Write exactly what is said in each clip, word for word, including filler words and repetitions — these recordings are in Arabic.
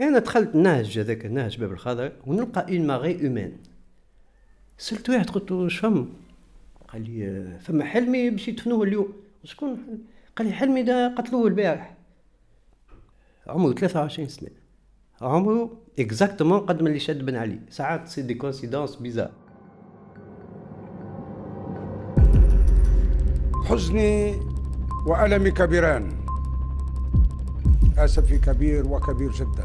أنا دخلت ناهج هذاك الناهج باب الخضر ونلقى إون ماغي أومان. سألت واحد قلت له شفم؟ قال لي فما حلمي باش يدفنوه اليوم. وشكون؟ قال لي حلمي ده قتلوه البارح. عمره ثلاثة وعشرين سنة. عمره اكزاكتومون قد ما اللي شاد بن علي. ساعات تصير دي كونسيدونس بيزار. حزني وألمي كبيران. أسفي كبير وكبير جدا.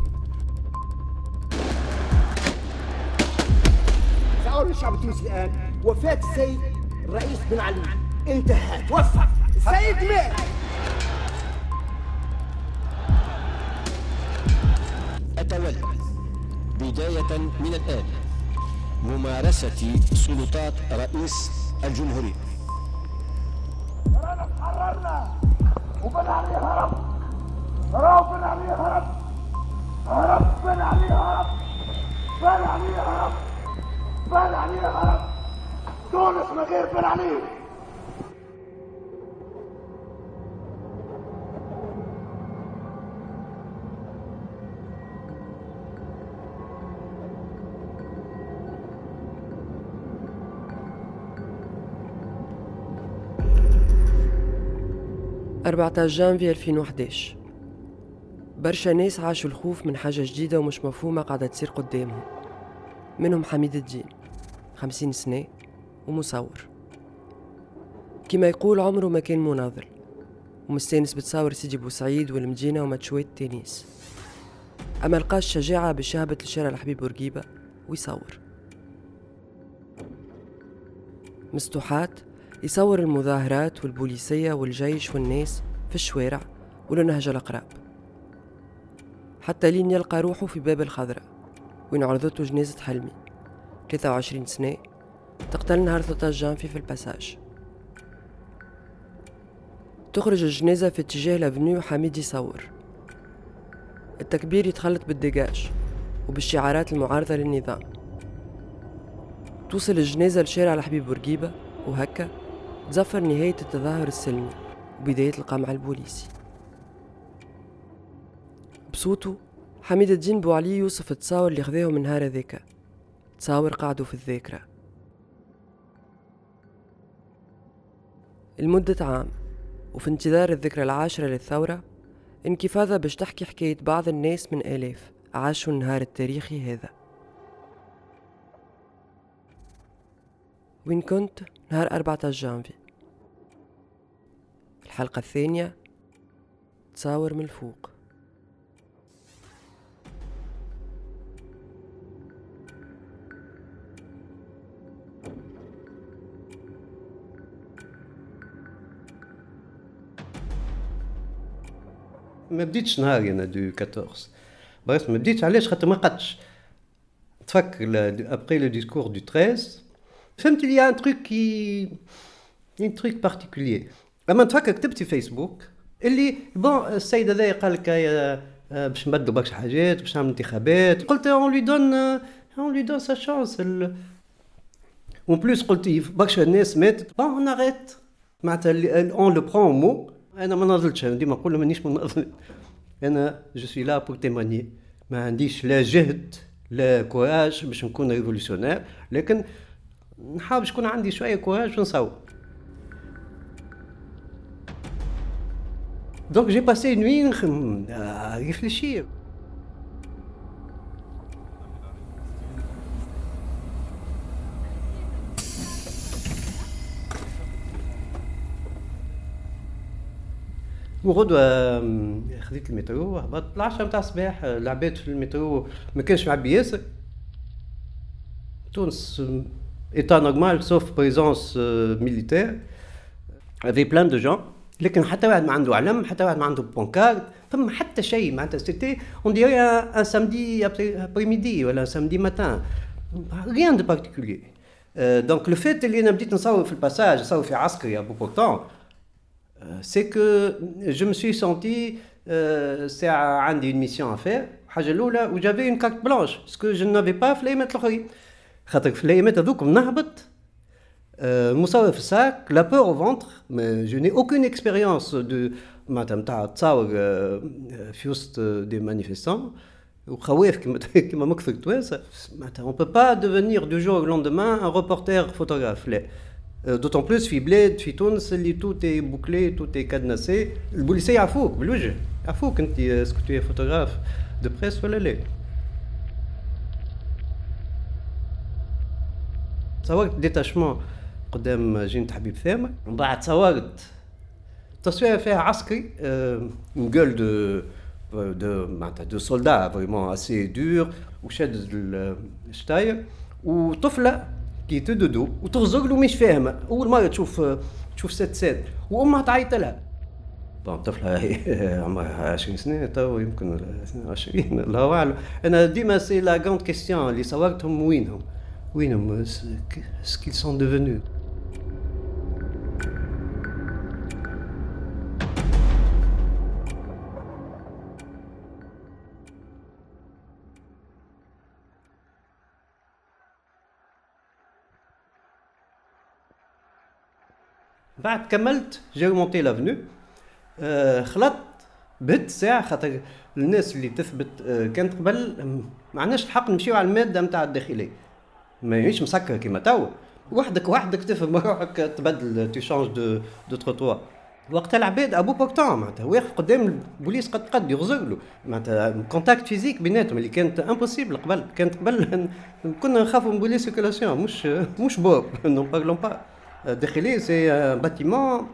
شعور الشعب التونسي الآن وفاة السيد الرئيس بن علي انتهت، توفى السيد مات. أتولى بداية من الآن ممارسة سلطات رئيس الجمهورية. رانا تحررنا وبن علي هرب. راو بن علي هرب هرب بن علي هرب بن علي هرب بن علي هرب تونس من غير بن علي. أربعة عشر جانفي ألفين وإحدى عشر. برشا ناس عاشوا الخوف من حاجة جديدة ومش مفهومة قاعدة تصير قدامهم، منهم حميد الدين خمسين سنة ومصور، كما يقول عمره ما كان مناضل ومستانس بتصور سيدي بو سعيد والمدينة وماتشوات تنس، أما لقاش شجاعة باش يهبط لشارع الحبيب بورقيبة ويصور. مستوحات يصور المظاهرات والبوليسية والجيش والناس في الشوارع ولنهج الأقراب، حتى لين يلقى روحه في باب الخضراء وين عرضته جنازة حلمي ثلاثة وعشرين سنة تقتل نهار ثلاثة عشر جانفي في الباساج. تخرج الجنازة في اتجاه الأفنيو حميد يصور. التكبير يتخلط بالدجاج وبالشعارات المعارضة للنظام. توصل الجنازة لشارع الحبيب بورقيبة وهكا تزفر نهاية التظاهر السلمي وبداية القمع البوليسي. بصوته حميد الدين بو علي يوصف التصاور اللي خذاهم من نهار هذاك، تصاور قعدوا في الذاكرة لمدة عام، وفي انتظار الذكرى العاشرة للثورة انكفاضة باش تحكي حكاية بعض الناس من آلاف عاشوا النهار التاريخي هذا. وين كنت نهار أربعة عشر جانفي؟ الحلقة الثانية، تصاور من الفوق. ما بديتش نهاري انا دو أربعطاش، بس ما بديتش علاش خاطر ما قدش تفكر ابري لو ديسكور دو تلتاش. فهمت لي ان تروك كي ان تروك بارتيكولير. لما نتفكر كتبت في فيسبوك اللي بون السيد هذا قال لك باش نبدل برشا حاجات باش نعمل انتخابات، قلت اون لي دون اون لي دون سا شانس اون بلوس. قلت برشا الناس ماتت بون اون اريت معناتها اون لو برون مو. أنا ما نظلتش، أنا ديما نقول له مانيش منظل، أنا جو سوي لا بور تيماني، ما عنديش لا جهد لا كوراج باش نكون ريفولوسيونير، لكن نحاول يكون عندي شوية كوراج ونصور. دونك جي باسي نوي نخم ريفليشير. وغدوة خذيت المترو هبطت العشرة متاع الصباح، لعبات في المترو ما كانش معبي ياسر. تونس إيطا نورمال سوف بريزونس ميليتير افي بلان دو جون، لكن حتى واحد ما عنده علم، حتى واحد ما عنده بونكارد، فما حتى شيء. معناتها سيتي اون ديري ان سامدي ابري ميدي ولا سامدي ماتان، ريان دو بارتيكولير. دونك لو فات اللي أنا بديت نصور في الباساج، نصور في عسكري أبو بورتون، c'est que je me suis senti euh c'est عندي une mission à faire. حاجه الاولى وجابي une carte blanche parce que je n'avais pas في الايامات الاخرين، خاطر في الايامات هذوك نهبط مصور في الساك لا peur au ventre mais je n'ai aucune expérience de معناتها نتاع تصاور في وسط des manifestants On ne peut pas devenir du jour au lendemain un reporter photographe. D'autant plus, fiblé, tout est bouclé, tout est cadenassé. Le policier est à fou, à fou quand tu es photographe de presse ou l'aller. تصورت ديتاشمون قدام جنة حبيب ثامر ومن بعد تصورت تصوير فيها عسكري مقال دو دو معناتها دو سولدا فريمون اسي دور وشاد الشتاير وطفله كي تدودو وتغزق له مش فاهمه اول مره تشوف تشوف سات سات وامها تعيط لها بون طفله عمرها عشرين سنه تو يمكن عشرين الله اعلم. انا ديما سي لا غاند كيستيون اللي صورتهم وينهم Oui, mais ce qu'ils sont devenus. بعد كملت جاي مونتي لافنو خلطت بهت ساعة خاطر الناس اللي تثبت كانت قبل ما عندناش الحق نمشيو على المادة متاع الداخلية. ما يجيش مسكر كيما توا وحدك وحدك تفهم روحك تبدل تشانج دو دو تروتوار وقت العباد ابو بوكتان معناتها واقف قدام البوليس قد قد يغزقلو معناتها كونتاكت فيزيك بيناتهم اللي كانت امبوسيبل قبل كانت قبل كنا نخافوا من بوليس سيركولاسيون مش مش بوب نون بارلون با داخلي سي باتيمون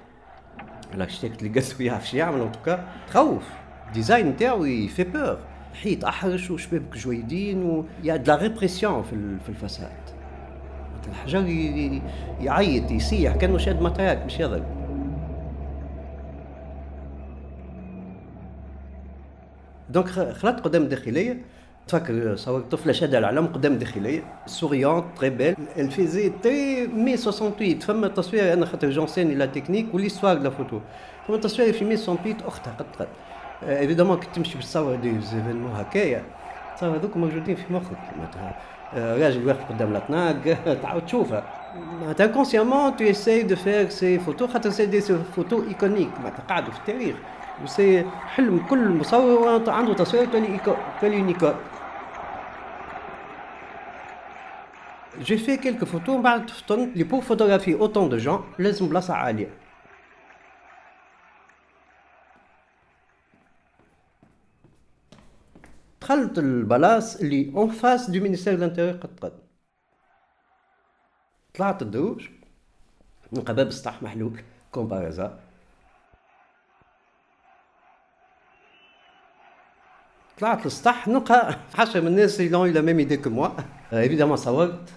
الاركتيكت اللي قاسو يعرفش يعمل ان توكا تخوف ديزاين تاعو يفي بور حيط أحرش وشبابك جويدين ويا دلا ريبريسيون في في الفساد الحجر يعيط يصيح كأنه شاد مطرات مش يضرب. دونك خلطت قدام داخلية تفكر صورت طفلة شادة العلم قدام داخلية سوريون تري بيل الفيزي تري مية وثمانية وستين فما التصوير أنا خاطر جونسين إلى تكنيك والإستوار دو لا فوتو فما التصوير في مية وثمانية وستين أختها قد قد Évidemment, quand tu me sors des événements hackers, ça va donc m'ajouter dans mon cerveau. Regarde, je vais devant la tnaque, tu vas voir. Inconsciemment, tu essaies de faire ces photos, tu essaies de faire des photos iconiques, tu es قاعد في التاريخ. C'est le rêve de tout مصور عنده تصوير unique. J'ai fait quelques photos, mais pour photographier autant de gens, لازم بلاصة عالية. دخلت البلاص اللي اون فاس دو مينيستير دالانتيريور قد قد طلعت الدروج نلقى باب السطح محلول كومباريزا طلعت للسطح نلقى عشرة من الناس اللي لون لا ميم ايدي كموا ايفيدامون صورت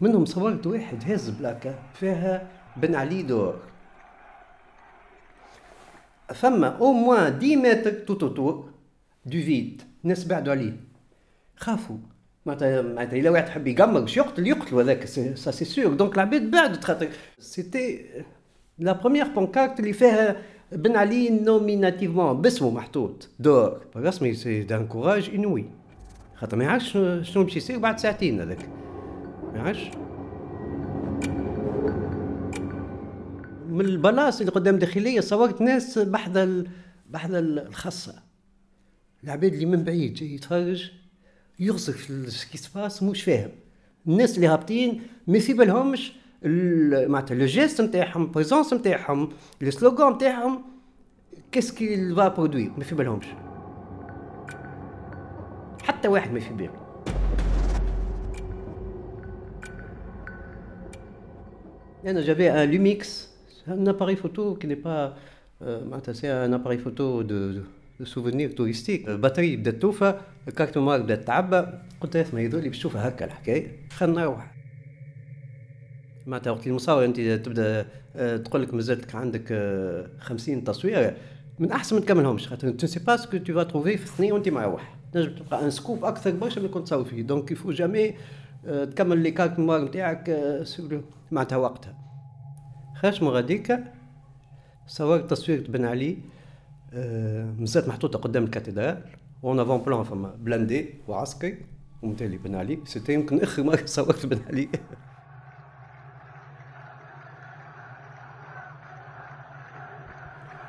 منهم صورت واحد هاز بلاكه فيها بن علي دور فما او موان دي متر توتو دو فيد الناس بعدوا عليه خافوا معناتها معناتها الا واحد حب يقمر باش يقتل يقتلوا هذاك سا سي سيغ دونك العباد بعدت خاطر سيتي لا بروميير بانكارت اللي فيها بن علي نوميناتيفمون باسمه محطوط دور بالرسمي سي دان كوراج انوي خاطر ما يعرفش شنو باش يصير بعد ساعتين هذاك ما يعرفش من البلاص اللي قدام داخليه صورت ناس بحذا بحذا الخاصه العباد اللي من بعيد جاي يتفرج يغصق في السكيسباس مش فاهم الناس اللي هابطين ما في بالهمش معناتها لو جيست نتاعهم بريزونس نتاعهم لو سلوغون نتاعهم كاسكي فا برودوي ما في بالهمش حتى واحد ما في باله انا جابي ان لوميكس ان اباري فوتو كي ني با معناتها سي ان اباري فوتو دو, دو. السوفينير توريستيك البطاريه بدات توفى الكارت مارك بدات تعبى قلت له ما يدور لي باش نشوفها هكا الحكايه خلنا نروح معناتها وقت المصور انت تبدا تقول لك مازالت عندك خمسين تصويره من احسن ما تكملهمش خاطر انت سي با سكو تو فا تروفي في الثانيه وانت مروح تنجم تلقى ان سكوب اكثر برشا من كنت تصور فيه دونك يفو جامي تكمل لي كارت مارك نتاعك معناتها وقتها خرجت من غاديكا صورت تصويره بن علي مسات محطوطة قدام الكاتدرال وأنا فان بلان فما بلاندي وعسكري ومتالي بن علي سيتي يمكن آخر مرة صورت بن علي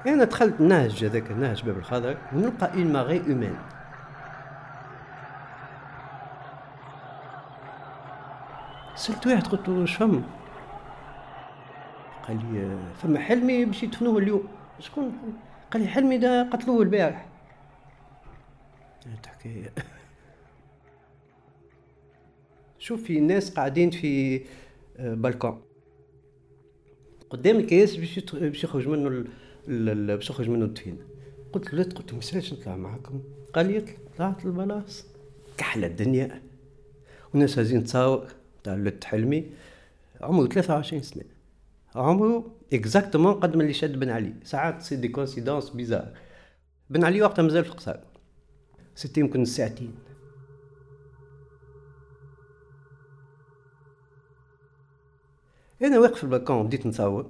أنا دخلت نهج هذاك النهج باب الخضر ونلقى إل ماغي أومان سألت واحد قلت له واش فهم؟ قال لي فهم حلمي باش يدفنوه اليوم. شكون؟ قال لي حلمي ده قتلوه البارح. تحكي شوف في ناس قاعدين في بالكون قدام الكياس باش يخرج منه باش يخرج منه الدفين. قلت له قلت له مساش نطلع معاكم؟ قال لي طلعت البلاص كحله الدنيا والناس هازين تصاور تاع لت حلمي عمره ثلاثة وعشرين سنه عمره اكزاكتومون قد ما اللي شاد بن علي. ساعات سي دي كونسيدانس بيزار. بن علي وقتها مازال في القصر ستة يمكن ساعتين. انا واقف في البالكون بديت نصور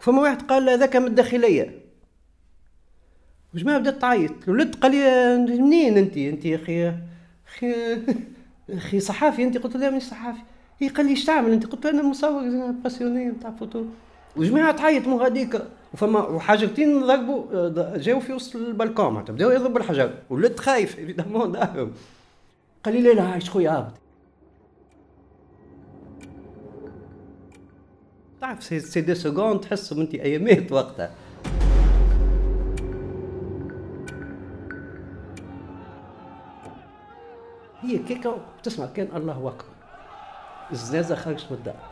وفما واحد قال هذاك من الداخليه وجماعه بدات تعيط. الولد قال لي منين انت انت يا اخي اخي اخي صحافي انت؟ قلت له ماني صحافي. هي قال لي اش تعمل انت؟ قلت له انا مصور باسيوني نتاع فوتو. وجماعه تعيط مو هذيك. وفما وحاجتين ضربوا جاوا في وسط البالكون معناتها بداو يضربوا الحجر. الولد خايف ايفيدامون دارهم. قال لي لا لا عايش خويا هابط. تعرف سي دي سكوند تحسهم انت ايامات وقتها. هي كيكا تسمع كان الله أكبر الزنازة خرجت من الدار.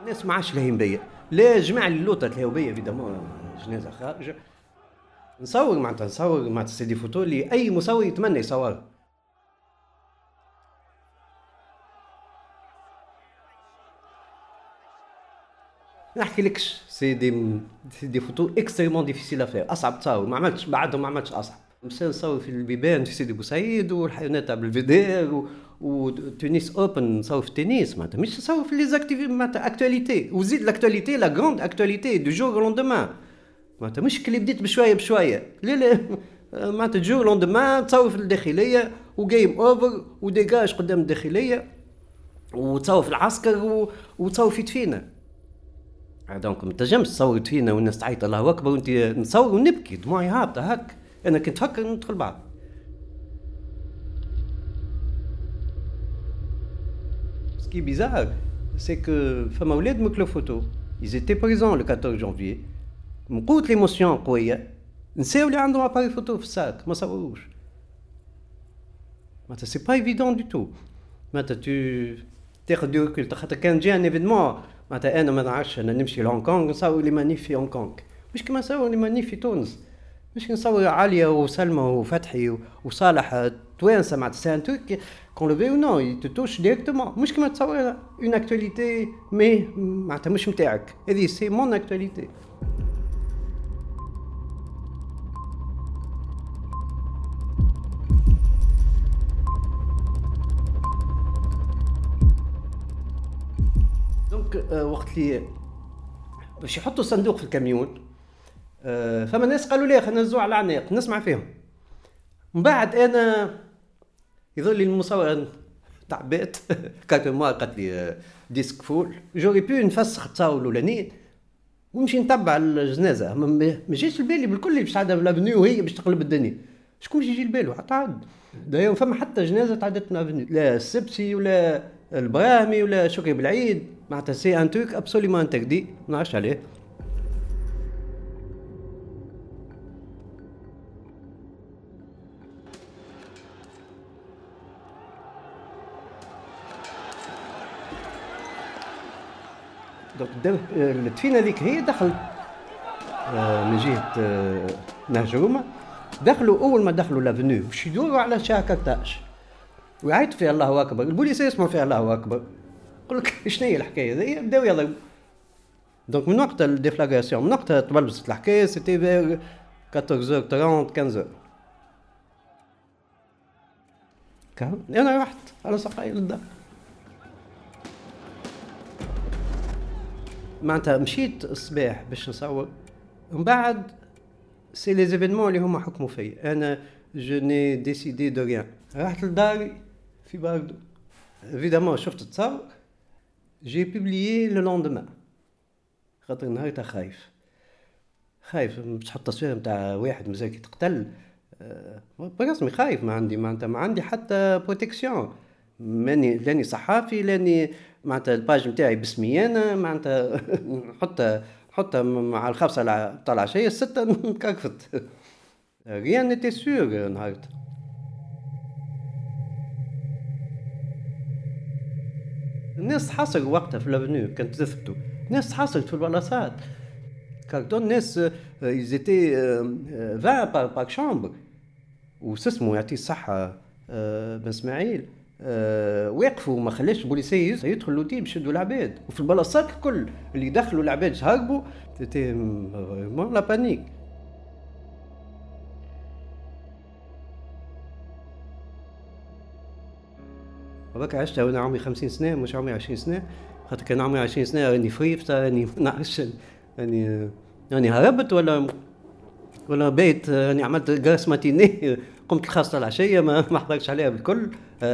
الناس ما عادش لاهين بيا لا جماعة اللوطة تلاهو بيا بيدامون جنازة خارجة. نصور معناتها نصور معناتها سيدي فوتو اللي أي مصور يتمنى يصور. نحكي لكش سيدي سيدي فوتو اكستريمون ديفيسيل افير أصعب تصور ما عملتش بعدهم ما عملتش أصعب. مشينا نصور في البيبان في سيدي بو سعيد والحيوانات تاع بلفدير وتونس اوبن نصور في التنس معناتها مش نصور في لي زاكتيفي معناتها اكتواليتي وزيد لاكتواليتي لا غروند اكتواليتي دو جور او لوندومان معناتها مش كلي بديت بشويه بشويه لا لا معناتها دو جور لوندومان تصور في الداخليه وجيم اوفر وديجاج قدام الداخليه وتصور في العسكر وتصور في دفينه. دونك ما تنجمش تصور دفينه والناس تعيط الله اكبر وانت نصور ونبكي دموعي هابطه هك. أنا كنت فكر ندخل بعض. سكي بيزار سيك فما ولاد مكلو فوتو يزيتي بريزون لو أربعة عشر جانفي من قوة ليموسيون قوية نساو اللي عندهم أباري فوتو في الساك ما صوروش. معناتها سي با إيفيدون دو تو معناتها تو تاخد دو ريكول خاطر كان جا أن إيفيدمون معناتها أنا ما نعرفش أنا نمشي لهونغ كونغ نصور لي مانيف في هونغ كونغ مش كيما نصور لي مانيف في تونس. مش نصور عالية وسلمى وفتحي وصالح توانسة مع سان تركي كون لو بي او نو يتوتوش ديريكتومون مش كيما تصور اون اكتواليتي مي معناتها مش نتاعك هذه سي مون اكتواليتي. دونك وقت لي باش يحطوا صندوق في الكاميون أه فما ناس قالوا لي خلينا نزوع على العناق نسمع فيهم. من بعد انا يظل لي المصور تعبات كاتب ما قالت لي ديسك فول جوري بو نفسخ التصاور الاولاني ونمشي نتبع الجنازه. ما جاش لبالي بالكل باش عاد لافنيو وهي باش تقلب الدنيا. شكون يجي لباله حتى عاد دايما فما حتى جنازه تعدت من لافنيو لا السبسي ولا البراهمي ولا شكري بالعيد معناتها سي ان تروك ابسوليومون انتردي ما نعرفش عليه. الدفينه هذيك هي دخلت من جهه نهر جرومه. دخلوا اول ما دخلوا لافنيو باش يدوروا على شاكاكتاش ويعيطوا فيها الله اكبر. البوليس يسمعوا فيها الله اكبر يقول لك شنو هي الحكايه هذه بداو يضربوا. دونك من وقت الديفلاغاسيون من وقت تبلبصت الحكايه سيتي فيغ أربعطاش ثلاثين خمسطاش كان انا رحت على ساقي للدار معناتها مشيت الصباح باش نصور. من بعد سي لي زيفينمون اللي هما حكموا فيا انا جوني ديسيدي دو ريان. رحت لداري في باردو ايفيدامون شفت التصاور جي بوبليي لو لوندمان خاطر نهار تاع خايف خايف باش تحط تصوير نتاع واحد مزال كيتقتل برسمي خايف، ما عندي معناتها ما عندي حتى بروتكسيون، ماني لاني صحافي لاني معناتها الباج نتاعي باسمي انا معناتها نحط نحط مع الخمسه تاع العشيه السته نكرفت ريان نتي سيغ نهارت. الناس تحصل وقتها في لافنو كانت تثبتوا، الناس تحصلت في البلاصات كاردون الناس يزيتي عشرين باك شامبر وسسمو يعطي الصحة بن اسماعيل وقفوا ما خلاش البوليسيه يدخلوا تي يشدوا العباد وفي البلاصات الكل اللي دخلوا العباد هربوا تي ما لا بانيك. هذاك عشت وانا عمري خمسين سنة مش عمري عشرين سنة، خاطر كان عمري عشرين سنة راني فريف راني نعرفش يعني يعني هربت ولا ولا بيت يعني عملت جلسة ماتيني قمت الخاصة العشية ما ما حضرتش عليها بالكل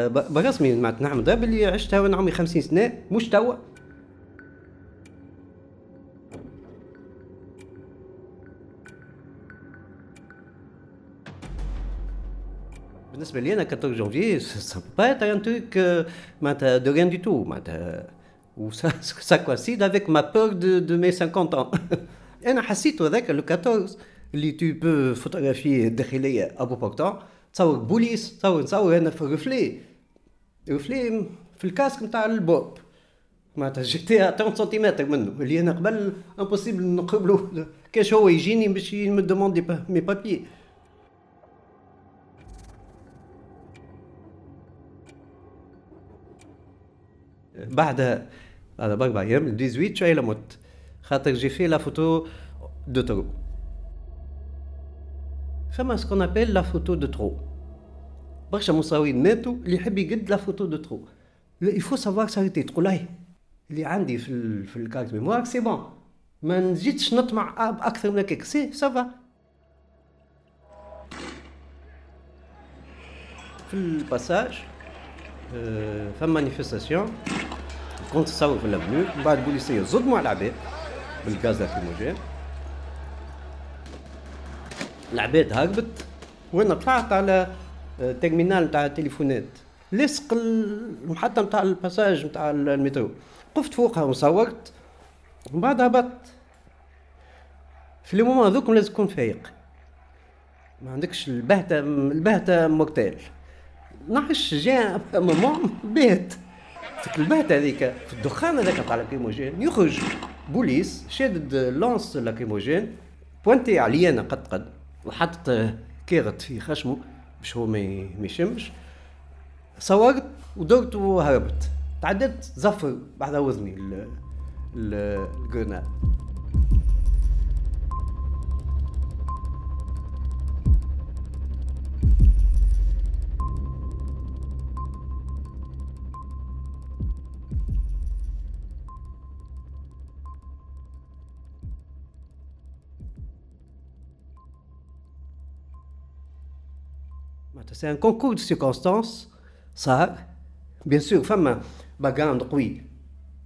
برسمي معناتها نعم ضرب اللي عشتها وانا عمري خمسين سنة مش توا. بالنسبة لي أنا quatorze janvier ça peut pas être un truc معناتها de rien du tout معناتها ou ça ça coïncide avec ma peur de de mes cinquante ans. أنا حسيت هذاك le quatorze اللي tu peux photographier داخلية أبو بكتان تصور بوليس تصور نصور أنا في الرفلي الرفلي في الكاسك نتاع البوب معناتها جيتي ثلاثين سنتيمتر منه اللي أنا قبل impossible نقبله كاش هو يجيني باش me demander mes papiers. بعدها بعد أربع أيام ثمانية عشر شايلة مت خاطر جي في لا فوتو دو ترو فما سكون أبل لا فوتو دو ترو برشا مصورين ماتوا اللي يحب يقد لا فوتو دو ترو يفو سافوار ساريتي تقول هاي اللي عندي في ال في الكارت ميموار سي بون ما نجيتش نطمع أكثر من هكاك سي سافا. في الباساج فما مانيفستاسيون كنت تصور في الأفنو بعد بوليسية صدموا على العباد بالغاز لكريموجين العباد هربت وانا طلعت على تيرمينال تاع التليفونات لصق المحطة تاع الباساج تاع المترو قفت فوقها وصورت ومن بعد هبطت. في المومون هذوك لازم تكون فايق ما عندكش البهتة البهتة مقتال نعش جاء ماما بيت في البيت هذيك في الدخان هذاك تاع لاكريموجين يخرج بوليس شادد لانس لاكريموجين بوينتي عليا انا قد قد وحطت كيرت في خشمه باش هو ما يشمش صورت ودرت وهربت تعدت زفر بعد وزني الجرنال. C'est un concours de circonstances, ça. Bien sûr, femme bagarre قوي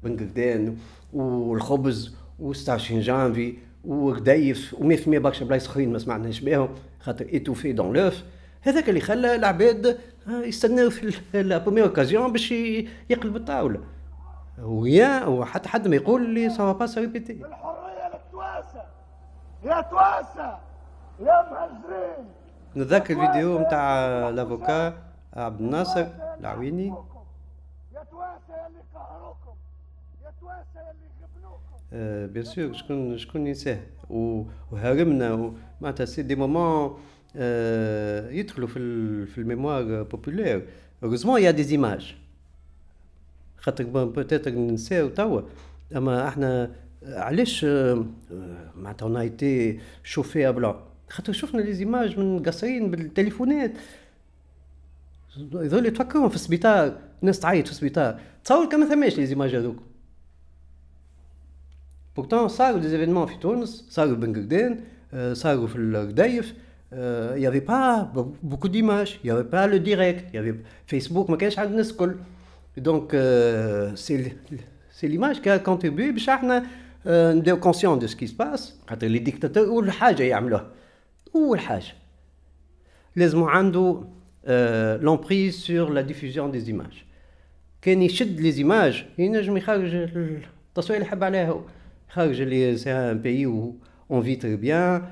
بن قردان والخبز وستة عشر جانفي وردايف و100% برشا بلايص اخرين ما سمعناش بهم خاطر ايتوفي دون لوف. هذاك اللي خلى العباد يستناو في لا بوميير اوكازيون باش يقلب الطاوله ويا وحتى حد ما يقول لي سوا با سا ريبيتي. الحريه للتواسه يا تواسه يا مهاجرين. نذكر الفيديو متاع الافوكا عبد الناصر العويني آه بيان سور شكون شكون ينساه وهرمنا معناتها سي دي مومون آه يدخلوا في ال في الميموار بوبولير هوزمون يا دي زيماج خاطر بوتيتر ننساو توا. اما احنا علاش معناتها اون ايتي شوفي ابلون خاطر شفنا ليزيماج من قصرين بالتليفونات يظل يتفكرون في السبيطار ناس تعيط في السبيطار تصور كما ثماش ليزيماج هذوك. بورتون صاروا ديزيفينمون في تونس صاروا بن قردان صاروا في الردايف يافي با بوكو ديماج يافي با لو ديريكت يافي فيسبوك ما كانش عند الناس الكل دونك سي سي ليماج كا كونتريبي باش احنا نديو كونسيون دو سكي سباس خاطر لي ديكتاتور اول حاجه يعملوها أول حاجة لازم عنده l'emprise sur la diffusion des images. كان يشد les images ينجم يخرج التصوير اللي حب عليها هو. يخرج اللي c'est un pays où on vit très bien,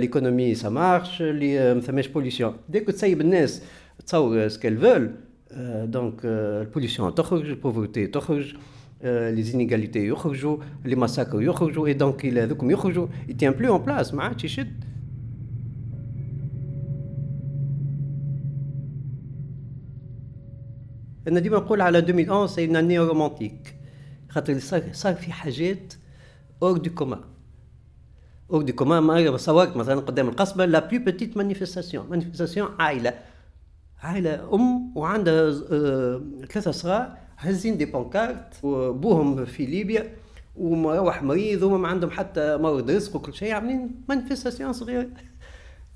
l'économie ça marche, اللي ما ثماش pollution. Dès que تسيب الناس تصور ce qu'elles veulent, donc la pollution تخرج, la pauvreté تخرج, les inégalités يخرجوا, les massacres يخرجوا, et donc هذوكم يخرجوا, il tient plus en place, ما عادش يشد. انا ديما نقول على deux mille onze سي اني رومانتيك خاطر صار في حاجات اور دو كوما اور دو كوما ما صورت مثلا قدام القصبه لا بلو بيتيت مانيفيستاسيون مانيفيستاسيون عائله عائله ام وعندها ثلاثه صغار هزين دي بانكارت وبوهم في ليبيا ومروح مريض وما عندهم حتى مرض رزق وكل شيء عاملين مانيفيستاسيون صغيره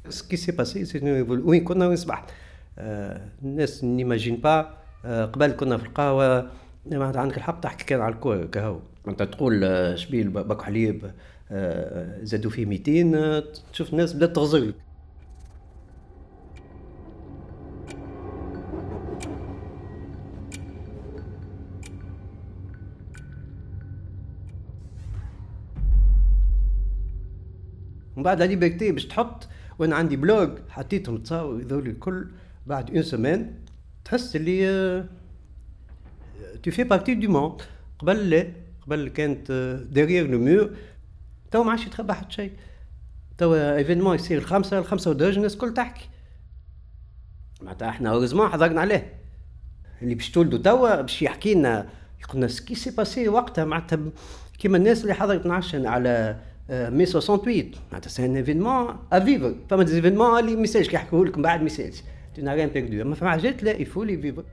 سكي سي باسي سي وين كنا وين صبحت الناس نيماجين با قبل كنا في القهوه معناتها عندك الحق تحكي كان على الكوره كهو انت تقول شبيل باكو حليب زادوا فيه مئتين تشوف الناس بدات تغزر لك. ومن بعد ليبرتي باش تحط وانا عندي بلوج حطيتهم تصاور ذول الكل بعد اون سيمين تحس اللي tu fais partie du monde. قبل قبل كانت derrière le mur تو ما عادش يتخبى حتى شيء تو ايفينمون يصير الخمسه الخمسه ودرجه الناس الكل تحكي معناتها احنا هوريزمون حضرنا عليه اللي باش تولدوا توا باش يحكي لنا يقول لنا سكي سي باسي وقتها معناتها كيما الناس اللي حضرت نعشان على مي ثمانية وستين معناتها سي ان ايفينمون افيفر فما دي ايفينمون اللي ميساج كيحكوا لكم بعد ميساج tu n'as rien perdu. Mais enfin, j'ai là, il faut les vivre.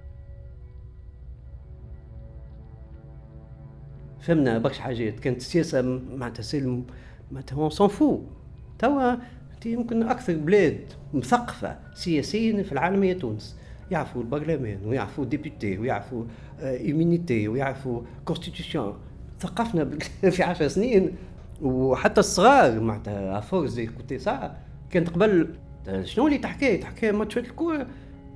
فهمنا برك حاجات كانت السياسة مع تسلم معناتها on s'en fout. توا يمكن أكثر بلاد مثقفة سياسيين في العالم هي تونس. يعرفوا البرلمان ويعرفوا ديبوتي ويعرفوا إيمينيتي ويعرفوا كونستيتيوشن. ثقفنا في عشر سنين وحتى الصغار معناتها أفورز يكوتي ساعة كانت قبل شنو اللي تحكي تحكي ماتشات الكورة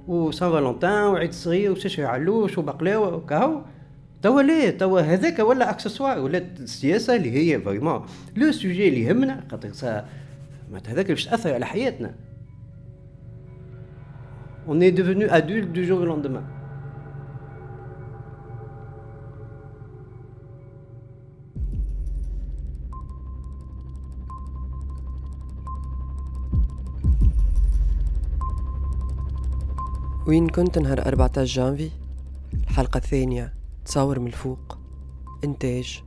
وسان فالنتين وعيد صغير وشاشه علوش وبقلاوة وكهو توا ليه توا هذاك ولا اكسسوار ولا السياسة اللي هي فريمون لو سوجي اللي يهمنا خاطر سا معناتها هذاك باش تأثر على حياتنا on est devenu adulte du jour au lendemain. وين كنت نهار أربعتاش جانفي؟ الحلقة الثانية تصور من الفوق. إنتاج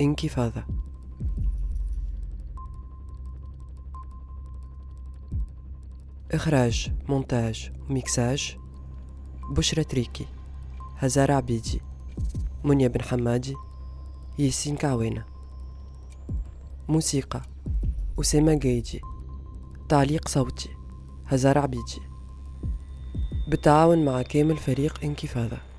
إنكفاضة. إخراج مونتاج وميكساج بشرى تريكي، هزار عبيدي، مونيا بن حمادي، ياسين كعوينة. موسيقى أسامة جايدي. تعليق صوتي هزار عبيدي بالتعاون مع كامل فريق إنكفاضة.